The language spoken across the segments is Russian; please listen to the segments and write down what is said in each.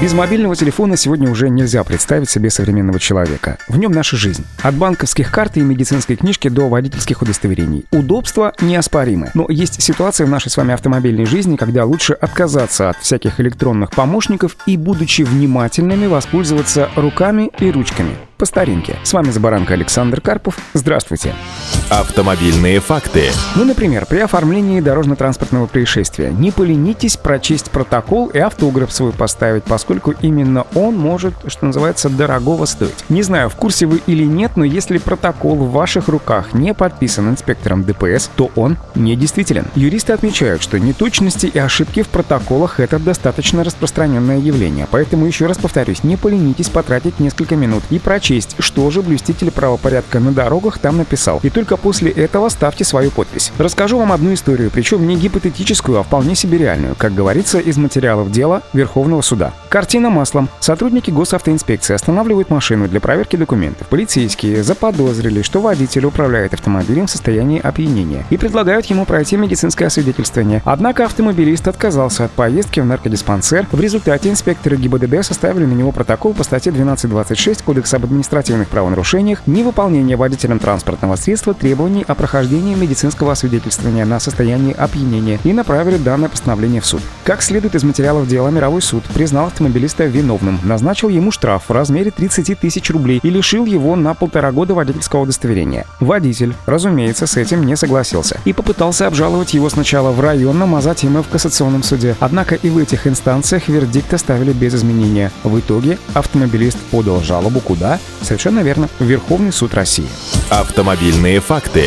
Без мобильного телефона сегодня уже нельзя представить себе современного человека. В нем наша жизнь. От банковских карт и медицинской книжки до водительских удостоверений. Удобства неоспоримы. Но есть ситуация в нашей с вами автомобильной жизни, когда лучше отказаться от всяких электронных помощников и, будучи внимательными, воспользоваться руками и ручками. По старинке. С вами Забаранка Александр Карпов. Здравствуйте. Автомобильные факты. Ну, например, при оформлении дорожно-транспортного происшествия не поленитесь прочесть протокол и автограф свой поставить, поскольку именно он может, что называется, дорогого стоить. Не знаю, в курсе вы или нет, но если протокол в ваших руках не подписан инспектором ДПС, то он недействителен. Юристы отмечают, что неточности и ошибки в протоколах — это достаточно распространенное явление. Поэтому, еще раз повторюсь, не поленитесь потратить несколько минут и прочесть, что же блюститель правопорядка на дорогах там написал. И только после этого ставьте свою подпись. Расскажу вам одну историю, причем не гипотетическую, а вполне себе реальную, как говорится, из материалов дела Верховного суда. Картина маслом. Сотрудники госавтоинспекции останавливают машину для проверки документов. Полицейские заподозрили, что водитель управляет автомобилем в состоянии опьянения, и предлагают ему пройти медицинское освидетельствование. Однако автомобилист отказался от поездки в наркодиспансер. В результате инспекторы ГИБДД составили на него протокол по статье 1226 Кодекса об административных правонарушениях, невыполнение водителем транспортного средства требований о прохождении медицинского освидетельствования на состоянии опьянения, и направили данное постановление в суд. Как следует из материалов дела, мировой суд признал автомобилиста виновным, назначил ему штраф в размере 30 тысяч рублей и лишил его на 1,5 года водительского удостоверения. Водитель, разумеется, с этим не согласился и попытался обжаловать его сначала в районном, а затем и в кассационном суде. Однако и в этих инстанциях вердикт оставили без изменения. В итоге автомобилист подал жалобу куда? Совершенно верно, в Верховный суд России. Автомобильные факты.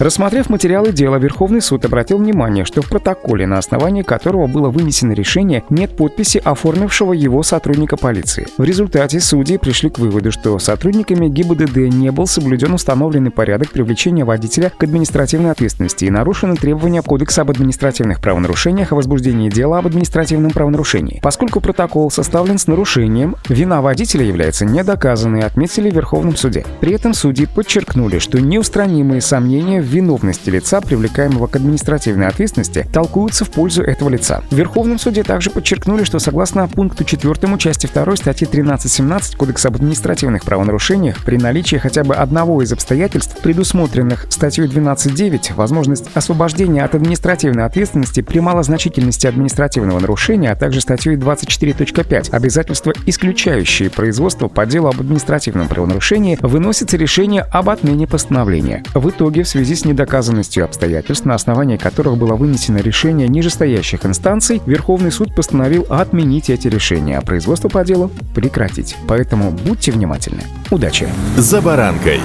Рассмотрев материалы дела, Верховный суд обратил внимание, что в протоколе, на основании которого было вынесено решение, нет подписи оформившего его сотрудника полиции. В результате судьи пришли к выводу, что сотрудниками ГИБДД не был соблюден установленный порядок привлечения водителя к административной ответственности и нарушены требования Кодекса об административных правонарушениях о возбуждении дела об административном правонарушении. Поскольку протокол составлен с нарушением, вина водителя является недоказанной, отметили в Верховном суде. При этом судьи подчеркнули, что неустранимые сомнения в виновности лица, привлекаемого к административной ответственности, толкуются в пользу этого лица. В Верховном суде также подчеркнули, что согласно пункту 4 части 2 статьи 13.17 Кодекса об административных правонарушениях, при наличии хотя бы одного из обстоятельств, предусмотренных статьей 12.9, возможность освобождения от административной ответственности при малозначительности административного нарушения, а также статьей 24.5 обязательства, исключающие производство по делу об административном правонарушении, выносится решение об отмене постановления. В итоге, в связи с недоказанностью обстоятельств, на основании которых было вынесено решение нижестоящих инстанций, Верховный суд постановил отменить эти решения, а производство по делу прекратить. Поэтому будьте внимательны. Удачи! За баранкой!